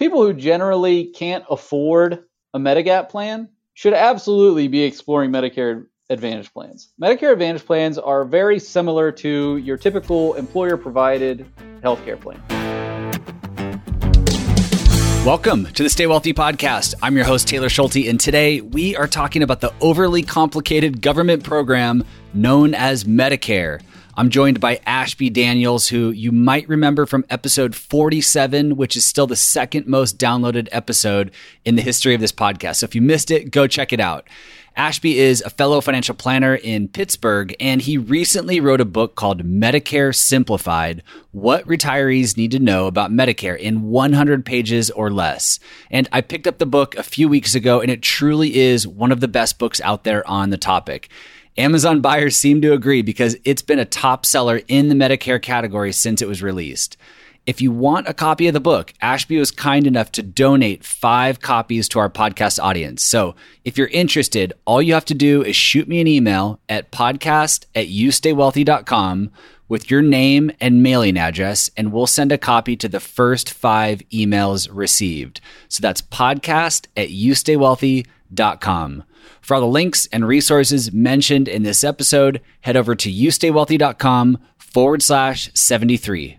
people who generally can't afford a Medigap plan should absolutely be exploring Medicare Advantage plans. Medicare Advantage plans are very similar to your typical employer-provided healthcare plan. Welcome to the Stay Wealthy Podcast. I'm your host, Taylor Schulte, and today we are talking about the overly complicated government program known as Medicare. I'm joined by Ashby Daniels, who you might remember from episode 47, which is still the second most downloaded episode in the history of this podcast. So if you missed it, go check it out. Ashby is a fellow financial planner in Pittsburgh, and he recently wrote a book called Medicare Simplified: What Retirees Need to Know About Medicare in 100 pages or less. And I picked up the book a few weeks ago, and it truly is one of the best books out there on the topic. Amazon buyers seem to agree because it's been a top seller in the Medicare category since it was released. If you want a copy of the book, Ashby was kind enough to donate 5 copies to our podcast audience. So if you're interested, all you have to do is shoot me an email at podcast@youstaywealthy.com with your name and mailing address, and we'll send a copy to the first 5 emails received. So that's podcast@youstaywealthy.com. For all the links and resources mentioned in this episode, head over to youstaywealthy.com/73.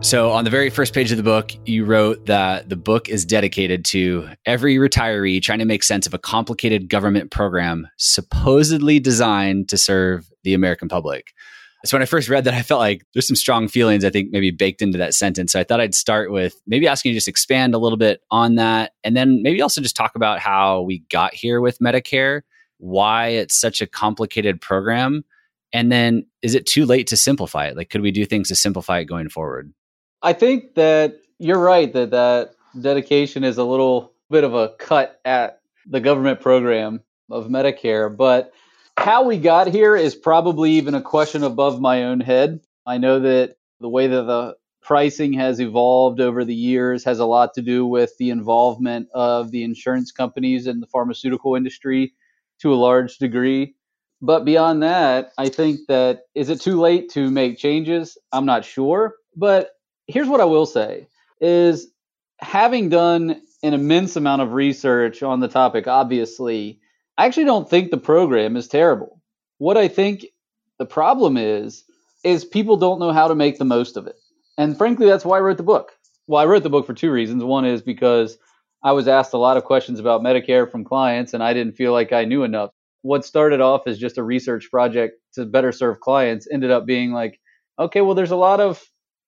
So on the very first page of the book, you wrote that the book is dedicated to every retiree trying to make sense of a complicated government program supposedly designed to serve the American public. So when I first read that, I felt like there's some strong feelings, I think, maybe baked into that sentence. So I thought I'd start with maybe asking you to just expand a little bit on that, and then maybe also just talk about how we got here with Medicare, why it's such a complicated program, and then is it too late to simplify it? Like, could we do things to simplify it going forward? I think that you're right, that that dedication is a little bit of a cut at the government program of Medicare, but how we got here is probably even a question above my own head. I know that the way that the pricing has evolved over the years has a lot to do with the involvement of the insurance companies and the pharmaceutical industry to a large degree. But beyond that, I think that, is it too late to make changes? I'm not sure. But here's what I will say is, having done an immense amount of research on the topic, obviously, I actually don't think the program is terrible. What I think the problem is people don't know how to make the most of it. And frankly, that's why I wrote the book. Well, I wrote the book for 2 reasons. One is because I was asked a lot of questions about Medicare from clients, and I didn't feel like I knew enough. What started off as just a research project to better serve clients ended up being like, okay, well, there's a lot of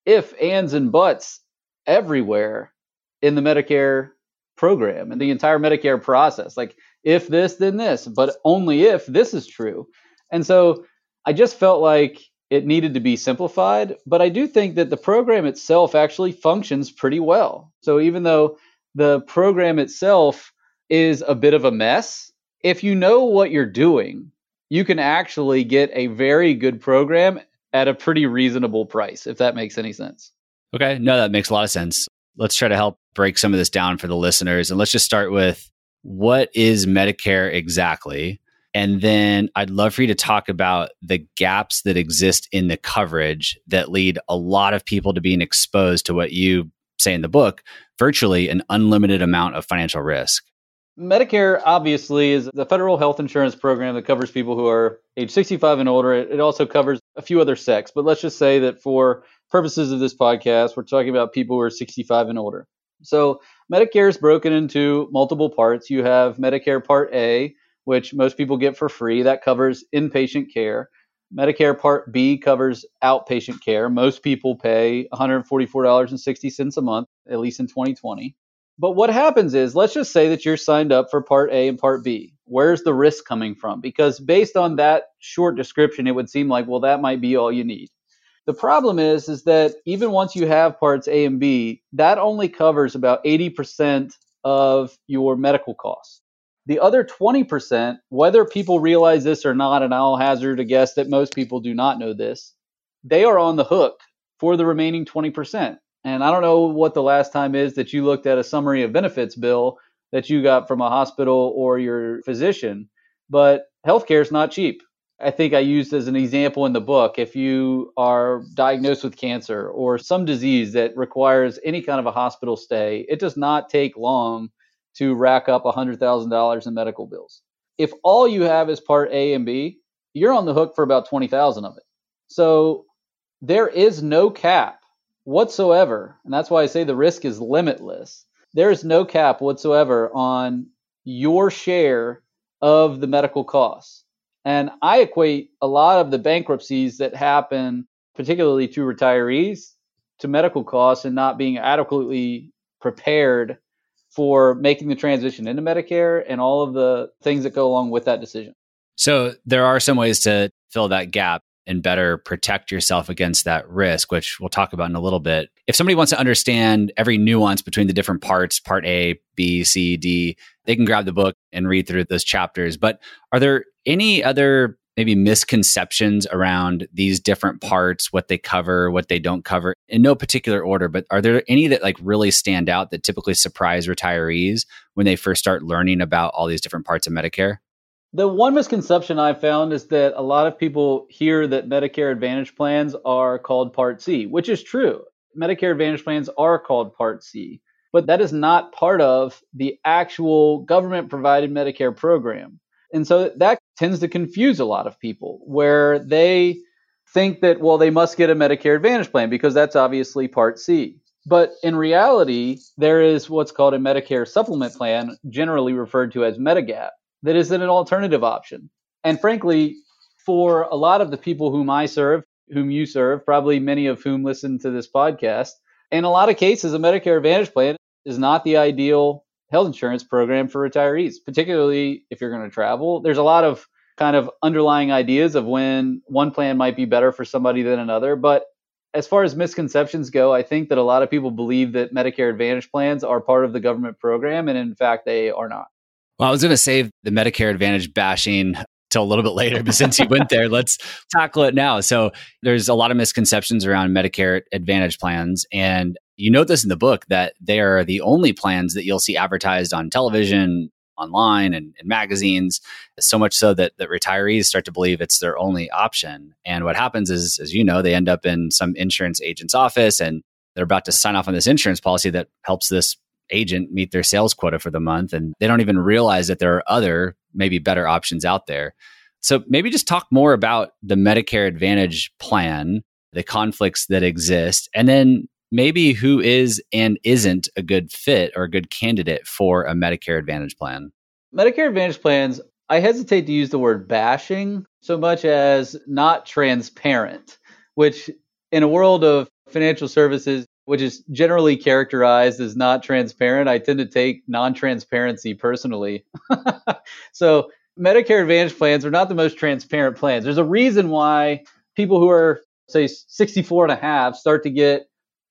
ifs, ands, and buts everywhere in the Medicare program and the entire Medicare process. Like, if this, then this, but only if this is true. And so I just felt like it needed to be simplified. But I do think that the program itself actually functions pretty well. So even though the program itself is a bit of a mess, if you know what you're doing, you can actually get a very good program at a pretty reasonable price, if that makes any sense. Okay. No, that makes a lot of sense. Let's try to help break some of this down for the listeners. And let's just start with, what is Medicare exactly? And then I'd love for you to talk about the gaps that exist in the coverage that lead a lot of people to being exposed to what you say in the book, virtually an unlimited amount of financial risk. Medicare, obviously, is the federal health insurance program that covers people who are age 65 and older. It also covers a few other sects, but let's just say that for purposes of this podcast, we're talking about people who are 65 and older. So Medicare is broken into multiple parts. You have Medicare Part A, which most people get for free. That covers inpatient care. Medicare Part B covers outpatient care. Most people pay $144.60 a month, at least in 2020. But what happens is, let's just say that you're signed up for Part A and Part B. Where's the risk coming from? Because based on that short description, it would seem like, well, that might be all you need. The problem is that even once you have Parts A and B, that only covers about 80% of your medical costs. The other 20%, whether people realize this or not, and I'll hazard a guess that most people do not know this, they are on the hook for the remaining 20%. And I don't know what the last time is that you looked at a summary of benefits bill that you got from a hospital or your physician, but healthcare is not cheap. I think I used as an example in the book, if you are diagnosed with cancer or some disease that requires any kind of a hospital stay, it does not take long to rack up $100,000 in medical bills. If all you have is part A and B, you're on the hook for about $20,000 of it. So there is no cap whatsoever. And that's why I say the risk is limitless. There is no cap whatsoever on your share of the medical costs. And I equate a lot of the bankruptcies that happen, particularly to retirees, to medical costs and not being adequately prepared for making the transition into Medicare and all of the things that go along with that decision. So there are some ways to fill that gap and better protect yourself against that risk, which we'll talk about in a little bit. If somebody wants to understand every nuance between the different parts, part A, B, C, D, they can grab the book and read through those chapters. But are there any other maybe misconceptions around these different parts, what they cover, what they don't cover, in no particular order, but are there any that like really stand out that typically surprise retirees when they first start learning about all these different parts of Medicare? The one misconception I found is that a lot of people hear that Medicare Advantage plans are called Part C, which is true. Medicare Advantage plans are called Part C, but that is not part of the actual government-provided Medicare program. And so that tends to confuse a lot of people where they think that, well, they must get a Medicare Advantage plan because that's obviously Part C. But in reality, there is what's called a Medicare Supplement Plan, generally referred to as Medigap. That is an alternative option. And frankly, for a lot of the people whom I serve, whom you serve, probably many of whom listen to this podcast, in a lot of cases, a Medicare Advantage plan is not the ideal health insurance program for retirees, particularly if you're going to travel. There's a lot of kind of underlying ideas of when one plan might be better for somebody than another. But as far as misconceptions go, I think that a lot of people believe that Medicare Advantage plans are part of the government program, and in fact, they are not. Well, I was going to save the Medicare Advantage bashing till a little bit later, but since you went there, let's tackle it now. So there's a lot of misconceptions around Medicare Advantage plans. And you note this in the book that they are the only plans that you'll see advertised on television, online, and magazines, so much so that retirees start to believe it's their only option. And what happens is, as you know, they end up in some insurance agent's office and they're about to sign off on this insurance policy that helps this agent meet their sales quota for the month. And they don't even realize that there are other, maybe better options out there. So maybe just talk more about the Medicare Advantage plan, the conflicts that exist, and then maybe who is and isn't a good fit or a good candidate for a Medicare Advantage plan. Medicare Advantage plans, I hesitate to use the word bashing so much as not transparent, which in a world of financial services, which is generally characterized as not transparent, I tend to take non-transparency personally. So Medicare Advantage plans are not the most transparent plans. There's a reason why people who are, say, 64 and a half start to get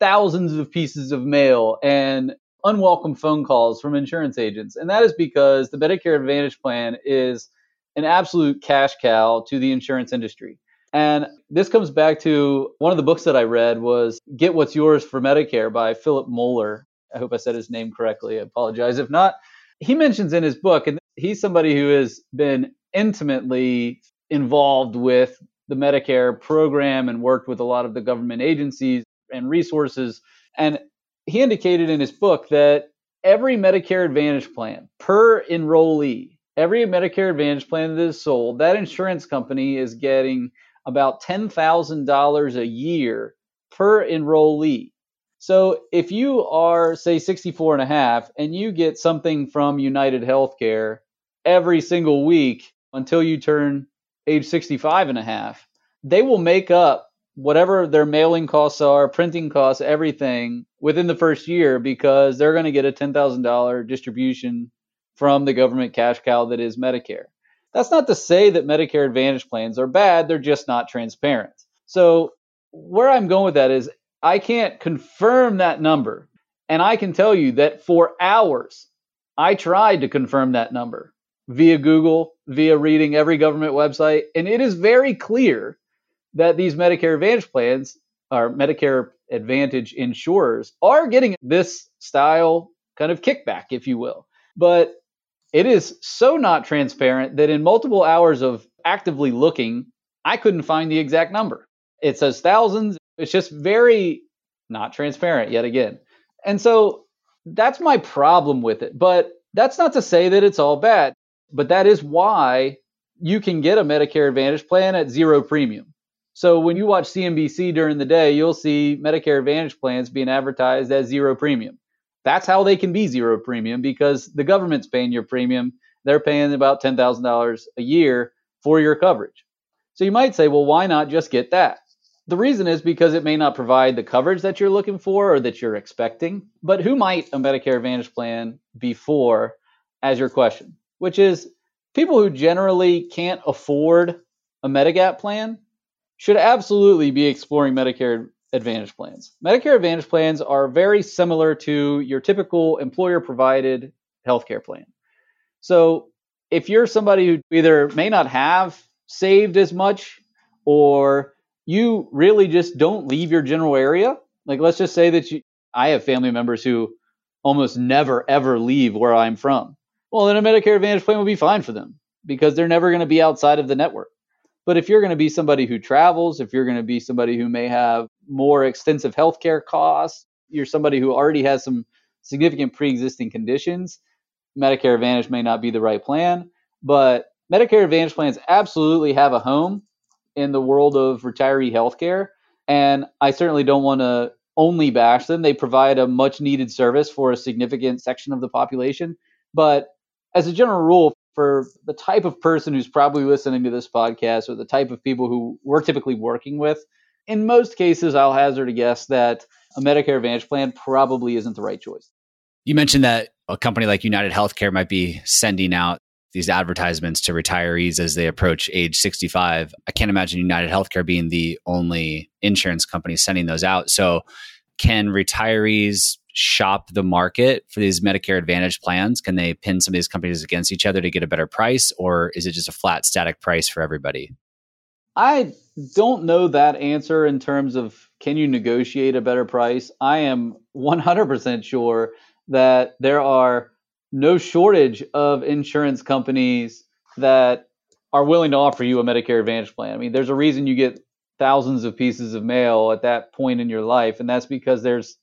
thousands of pieces of mail and unwelcome phone calls from insurance agents. And that is because the Medicare Advantage plan is an absolute cash cow to the insurance industry. And this comes back to one of the books that I read was Get What's Yours for Medicare by Philip Moeller. I hope I said his name correctly. I apologize if not. He mentions in his book, and he's somebody who has been intimately involved with the Medicare program and worked with a lot of the government agencies and resources. And he indicated in his book that every Medicare Advantage plan per enrollee, every Medicare Advantage plan that is sold, that insurance company is getting about $10,000 a year per enrollee. So if you are, say, 64 and a half, and you get something from UnitedHealthcare every single week until you turn age 65 and a half, they will make up whatever their mailing costs are, printing costs, everything within the first year because they're going to get a $10,000 distribution from the government cash cow that is Medicare. That's not to say that Medicare Advantage plans are bad. They're just not transparent. So where I'm going with that is I can't confirm that number. And I can tell you that for hours, I tried to confirm that number via Google, via reading every government website. And it is very clear that these Medicare Advantage plans or Medicare Advantage insurers are getting this style kind of kickback, if you will. But it is so not transparent that in multiple hours of actively looking, I couldn't find the exact number. It says thousands. It's just very not transparent yet again. And so that's my problem with it. But that's not to say that it's all bad. But that is why you can get a Medicare Advantage plan at zero premium. So when you watch CNBC during the day, you'll see Medicare Advantage plans being advertised as zero premium. That's how they can be zero premium, because the government's paying your premium. They're paying about $10,000 a year for your coverage. So you might say, well, why not just get that? The reason is because it may not provide the coverage that you're looking for or that you're expecting. But who might a Medicare Advantage plan be for, as your question, which is people who generally can't afford a Medigap plan should absolutely be exploring Medicare Advantage plans. Medicare Advantage plans are very similar to your typical employer-provided healthcare plan. So if you're somebody who either may not have saved as much, or you really just don't leave your general area. Like, let's just say that I have family members who almost never, ever leave where I'm from. Well, then a Medicare Advantage plan will be fine for them, because they're never going to be outside of the network. But if you're going to be somebody who travels, if you're going to be somebody who may have more extensive healthcare costs, you're somebody who already has some significant pre-existing conditions, Medicare Advantage may not be the right plan. But Medicare Advantage plans absolutely have a home in the world of retiree healthcare. And I certainly don't want to only bash them. They provide a much needed service for a significant section of the population. But as a general rule, for the type of person who's probably listening to this podcast, or the type of people who we're typically working with, in most cases, I'll hazard a guess that a Medicare Advantage plan probably isn't the right choice. You mentioned that a company like UnitedHealthcare might be sending out these advertisements to retirees as they approach age 65. I can't imagine UnitedHealthcare being the only insurance company sending those out. So can retirees shop the market for these Medicare Advantage plans? Can they pin some of these companies against each other to get a better price? Or is it just a flat static price for everybody? I don't know that answer in terms of, can you negotiate a better price? I am 100% sure that there are no shortage of insurance companies that are willing to offer you a Medicare Advantage plan. I mean, there's a reason you get thousands of pieces of mail at that point in your life, and that's because there's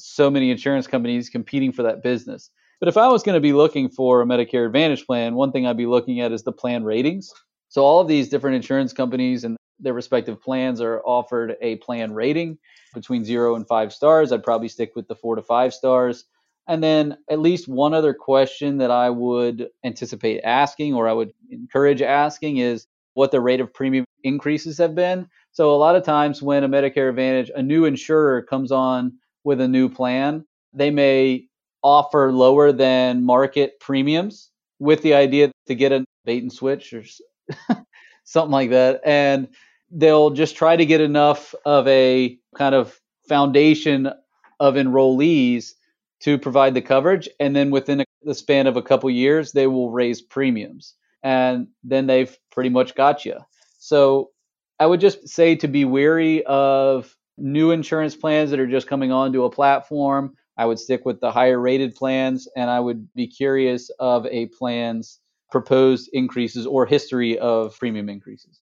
so many insurance companies competing for that business. But if I was going to be looking for a Medicare Advantage plan, one thing I'd be looking at is the plan ratings. So all of these different insurance companies and their respective plans are offered a plan rating between 0 and 5 stars. I'd probably stick with the 4 to 5 stars. And then at least one other question that I would anticipate asking, or I would encourage asking, is what the rate of premium increases have been. So a lot of times when a Medicare Advantage, a new insurer comes on with a new plan, they may offer lower than market premiums with the idea to get a bait and switch or something like that. And they'll just try to get enough of a kind of foundation of enrollees to provide the coverage. And then within the span of a couple years, they will raise premiums. And then they've pretty much got you. So I would just say to be wary of new insurance plans that are just coming onto a platform. I would stick with the higher rated plans, and I would be curious of a plan's proposed increases or history of premium increases.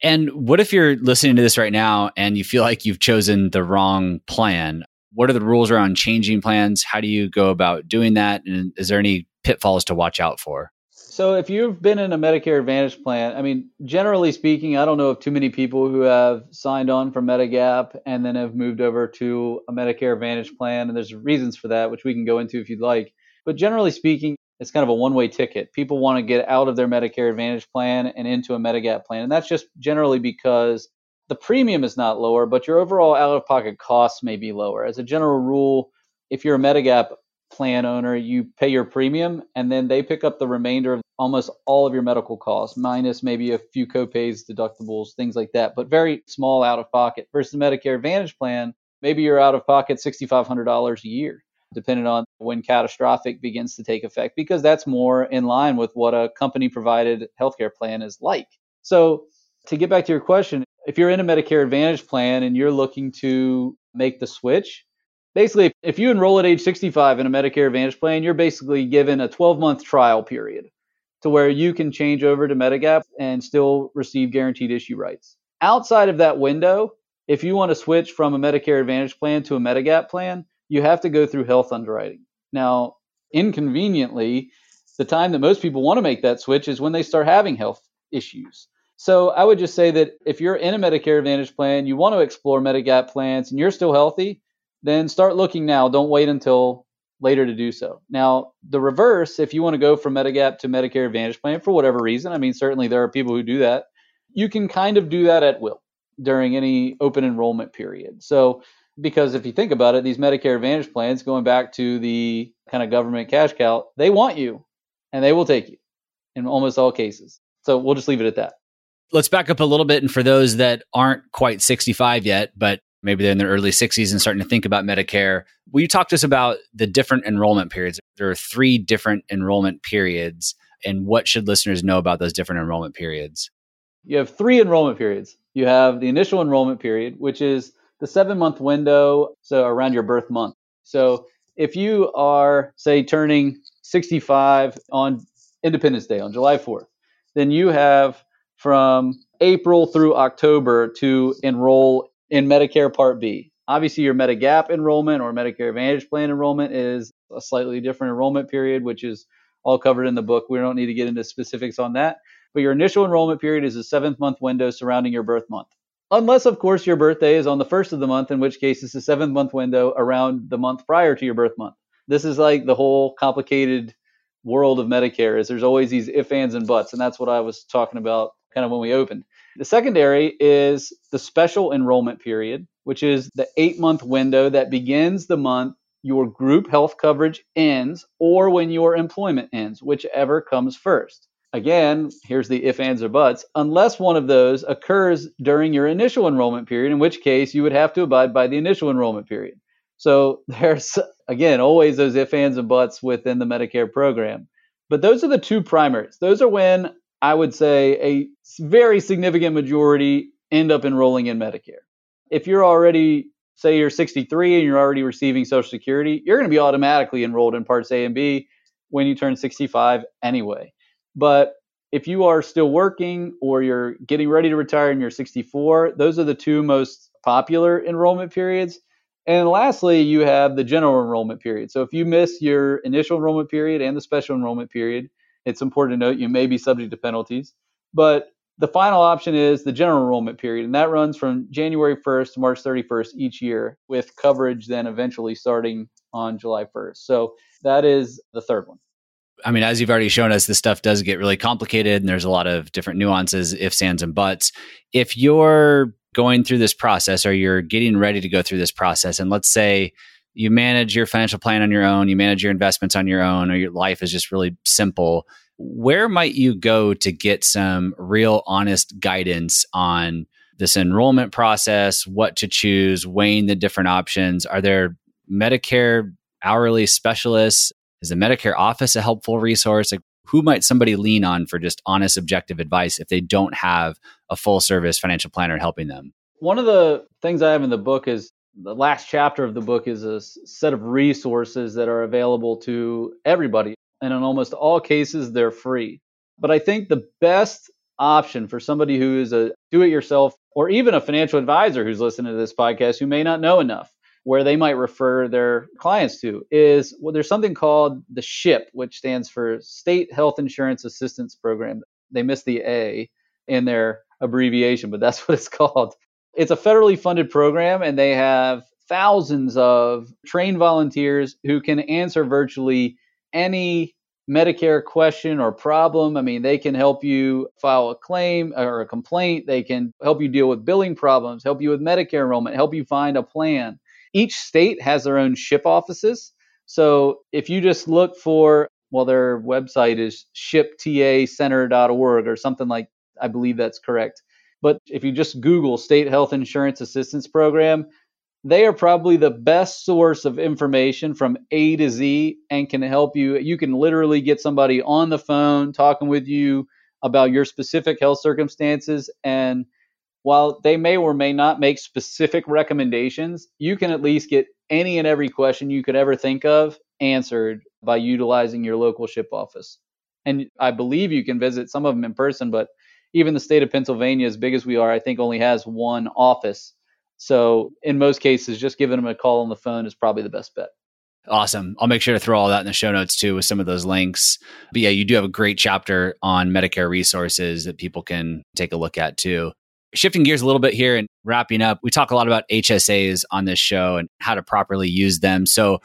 And what if you're listening to this right now and you feel like you've chosen the wrong plan? What are the rules around changing plans? How do you go about doing that? And is there any pitfalls to watch out for? So if you've been in a Medicare Advantage plan, I mean, generally speaking, I don't know of too many people who have signed on for Medigap and then have moved over to a Medicare Advantage plan. And there's reasons for that, which we can go into if you'd like. But generally speaking, it's kind of a one-way ticket. People want to get out of their Medicare Advantage plan and into a Medigap plan. And that's just generally because the premium is not lower, but your overall out-of-pocket costs may be lower. As a general rule, if you're a Medigap plan owner, you pay your premium, and then they pick up the remainder of almost all of your medical costs, minus maybe a few copays, deductibles, things like that, but very small out-of-pocket. Versus Medicare Advantage plan, maybe you're out-of-pocket $6,500 a year, depending on when catastrophic begins to take effect, because that's more in line with what a company-provided healthcare plan is like. So to get back to your question, if you're in a Medicare Advantage plan and you're looking to make the switch, basically, if you enroll at age 65 in a Medicare Advantage plan, you're basically given a 12-month trial period. to where you can change over to Medigap and still receive guaranteed issue rights. Outside of that window, if you want to switch from a Medicare Advantage plan to a Medigap plan, you have to go through health underwriting. Now, inconveniently, the time that most people want to make that switch is when they start having health issues. So I would just say that if you're in a Medicare Advantage plan, you want to explore Medigap plans, and you're still healthy, then start looking now. Don't wait until later to do so. Now, the reverse, if you want to go from Medigap to Medicare Advantage plan for whatever reason, I mean, certainly there are people who do that. You can kind of do that at will during any open enrollment period. So, because if you think about it, these Medicare Advantage plans, going back to the kind of government cash cow, they want you and they will take you in almost all cases. So we'll just leave it at that. Let's back up a little bit. And for those that aren't quite 65 yet, but maybe they're in their early 60s and starting to think about Medicare, will you talk to us about the different enrollment periods? There are 3 different enrollment periods. And what should listeners know about those different enrollment periods? You have 3 enrollment periods. You have the initial enrollment period, which is the 7-month window, so around your birth month. So if you are, say, turning 65 on Independence Day, on July 4th, then you have from April through October to enroll in Medicare Part B. Obviously, your Medigap enrollment or Medicare Advantage Plan enrollment is a slightly different enrollment period, which is all covered in the book. We don't need to get into specifics on that. But your initial enrollment period is the 7th-month window surrounding your birth month. Unless, of course, your birthday is on the 1st of the month, in which case it's the 7th-month window around the month prior to your birth month. This is like the whole complicated world of Medicare, is there's always these ifs, ands, and buts, and that's what I was talking about kind of when we opened. The secondary is the special enrollment period, which is the 8-month window that begins the month your group health coverage ends or when your employment ends, whichever comes first. Again, here's the if, ands, or buts, unless one of those occurs during your initial enrollment period, in which case you would have to abide by the initial enrollment period. So there's, again, always those if, ands, and buts within the Medicare program. But those are the 2 primaries. Those are when I would say a very significant majority end up enrolling in Medicare. If you're already, say you're 63 and you're already receiving Social Security, you're going to be automatically enrolled in Parts A and B when you turn 65 anyway. But if you are still working or you're getting ready to retire and you're 64, those are the 2 most popular enrollment periods. And lastly, you have the general enrollment period. So if you miss your initial enrollment period and the special enrollment period, it's important to note you may be subject to penalties. But the final option is the general enrollment period. And that runs from January 1st to March 31st each year, with coverage then eventually starting on July 1st. So that is the 3rd one. I mean, as you've already shown us, this stuff does get really complicated and there's a lot of different nuances, ifs, ands, and buts. If you're going through this process or you're getting ready to go through this process, and let's say you manage your financial plan on your own, you manage your investments on your own, or your life is just really simple, where might you go to get some real honest guidance on this enrollment process, what to choose, weighing the different options? Are there Medicare hourly specialists? Is the Medicare office a helpful resource? Like, who might somebody lean on for just honest, objective advice if they don't have a full service financial planner helping them? One of the things I have in the book is the last chapter of the book is a set of resources that are available to everybody. And in almost all cases, they're free. But I think the best option for somebody who is a do-it-yourself or even a financial advisor who's listening to this podcast who may not know enough, where they might refer their clients to is, well, there's something called the SHIP, which stands for State Health Insurance Assistance Program. They missed the A in their abbreviation, but that's what it's called. It's a federally funded program, and they have thousands of trained volunteers who can answer virtually any Medicare question or problem. I mean, they can help you file a claim or a complaint. They can help you deal with billing problems, help you with Medicare enrollment, help you find a plan. Each state has their own SHIP offices. So if you just look for, well, their website is shiptacenter.org or something like, I believe that's correct. But if you just Google State Health Insurance Assistance Program, they are probably the best source of information from A to Z and can help you. You can literally get somebody on the phone talking with you about your specific health circumstances, and while they may or may not make specific recommendations, you can at least get any and every question you could ever think of answered by utilizing your local SHIP office. And I believe you can visit some of them in person, but even the state of Pennsylvania, as big as we are, I think only has one office. So in most cases, just giving them a call on the phone is probably the best bet. Awesome. I'll make sure to throw all that in the show notes too with some of those links. But yeah, you do have a great chapter on Medicare resources that people can take a look at too. Shifting gears a little bit here and wrapping up, we talk a lot about HSAs on this show and how to properly use them. So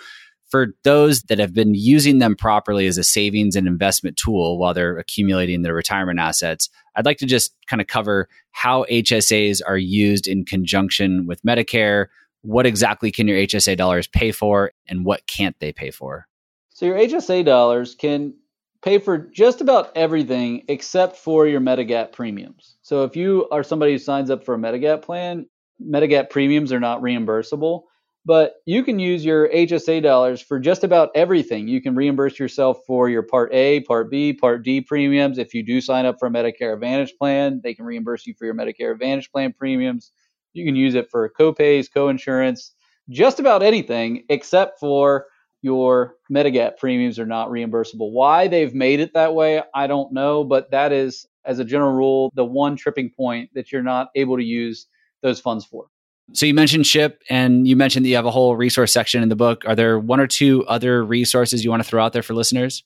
for those that have been using them properly as a savings and investment tool while they're accumulating their retirement assets, I'd like to just kind of cover how HSAs are used in conjunction with Medicare. What exactly can your HSA dollars pay for and what can't they pay for? So your HSA dollars can pay for just about everything except for your Medigap premiums. So if you are somebody who signs up for a Medigap plan, Medigap premiums are not reimbursable, but you can use your HSA dollars for just about everything. You can reimburse yourself for your Part A, Part B, Part D premiums. If you do sign up for a Medicare Advantage plan, they can reimburse you for your Medicare Advantage plan premiums. You can use it for co-pays, co-insurance, just about anything except for your Medigap premiums are not reimbursable. Why they've made it that way, I don't know, but that is, as a general rule, the one tripping point that you're not able to use those funds for. So you mentioned SHIP and you mentioned that you have a whole resource section in the book. Are there one or two other resources you want to throw out there for listeners?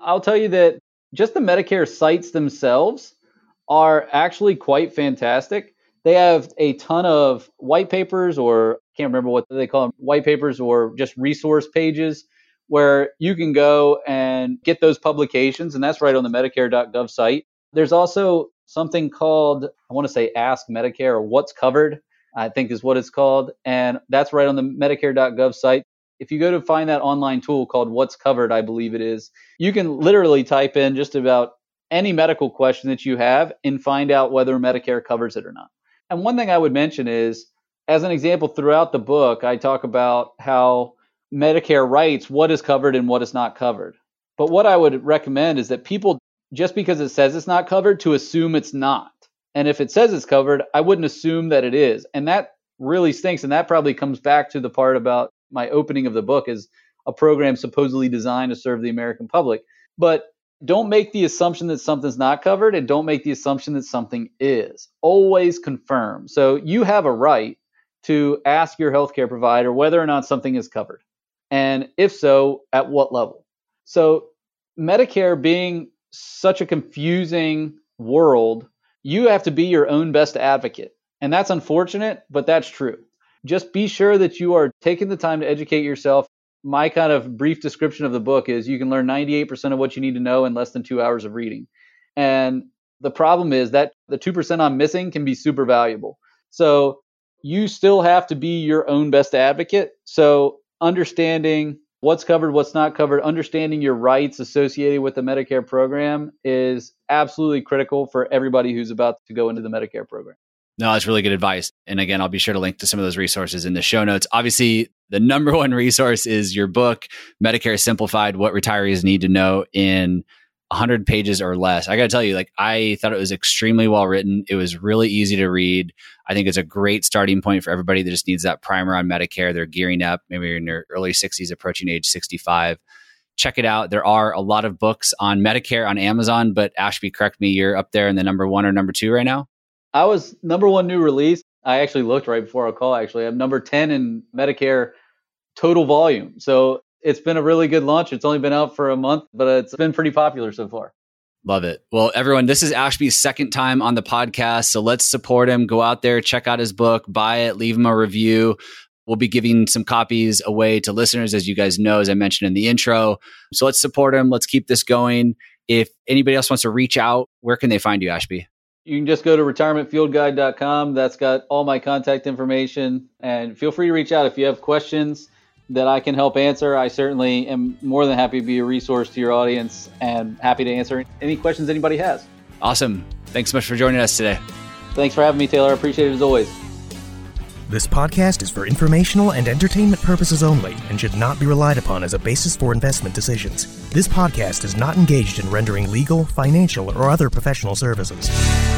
I'll tell you that just the Medicare sites themselves are actually quite fantastic. They have a ton of white papers, or I can't remember what they call them, white papers or just resource pages where you can go and get those publications. And that's right on the Medicare.gov site. There's also something called, I want to say Ask Medicare or What's Covered, I think is what it's called. And that's right on the Medicare.gov site. If you go to find that online tool called What's Covered, I believe it is, you can literally type in just about any medical question that you have and find out whether Medicare covers it or not. And one thing I would mention is, as an example, throughout the book, I talk about how Medicare writes what is covered and what is not covered. But what I would recommend is that people, just because it says it's not covered, to assume it's not. And if it says it's covered, I wouldn't assume that it is. And that really stinks. And that probably comes back to the part about my opening of the book is a program supposedly designed to serve the American public. But don't make the assumption that something's not covered and don't make the assumption that something is. Always confirm. So you have a right to ask your healthcare provider whether or not something is covered. And if so, at what level? So Medicare being such a confusing world, you have to be your own best advocate. And that's unfortunate, but that's true. Just be sure that you are taking the time to educate yourself. My kind of brief description of the book is you can learn 98% of what you need to know in less than 2 hours of reading. And the problem is that the 2% I'm missing can be super valuable. So you still have to be your own best advocate. So understanding what's covered, what's not covered, understanding your rights associated with the Medicare program is absolutely critical for everybody who's about to go into the Medicare program. No, that's really good advice. And again, I'll be sure to link to some of those resources in the show notes. Obviously, the number one resource is your book, Medicare Simplified, What Retirees Need to Know in 100 pages or less. I got to tell you, I thought it was extremely well written. It was really easy to read. I think it's a great starting point for everybody that just needs that primer on Medicare. They're gearing up, maybe you're in your early 60s, approaching age 65. Check it out. There are a lot of books on Medicare on Amazon, but Ashby, correct me, you're up there in the number one or number two right now? I was number one new release. I actually looked right before our call, actually. I'm number 10 in Medicare total volume. So it's been a really good launch. It's only been out for a month, but it's been pretty popular so far. Love it. Well, everyone, this is Ashby's second time on the podcast. So let's support him. Go out there, check out his book, buy it, leave him a review. We'll be giving some copies away to listeners, as you guys know, as I mentioned in the intro. So let's support him. Let's keep this going. If anybody else wants to reach out, where can they find you, Ashby? You can just go to RetirementFieldGuide.com. That's got all my contact information. And feel free to reach out if you have questions that I can help answer. I certainly am more than happy to be a resource to your audience and happy to answer any questions anybody has. Awesome. Thanks so much for joining us today. Thanks for having me, Taylor. I appreciate it as always. This podcast is for informational and entertainment purposes only and should not be relied upon as a basis for investment decisions. This podcast is not engaged in rendering legal, financial, or other professional services.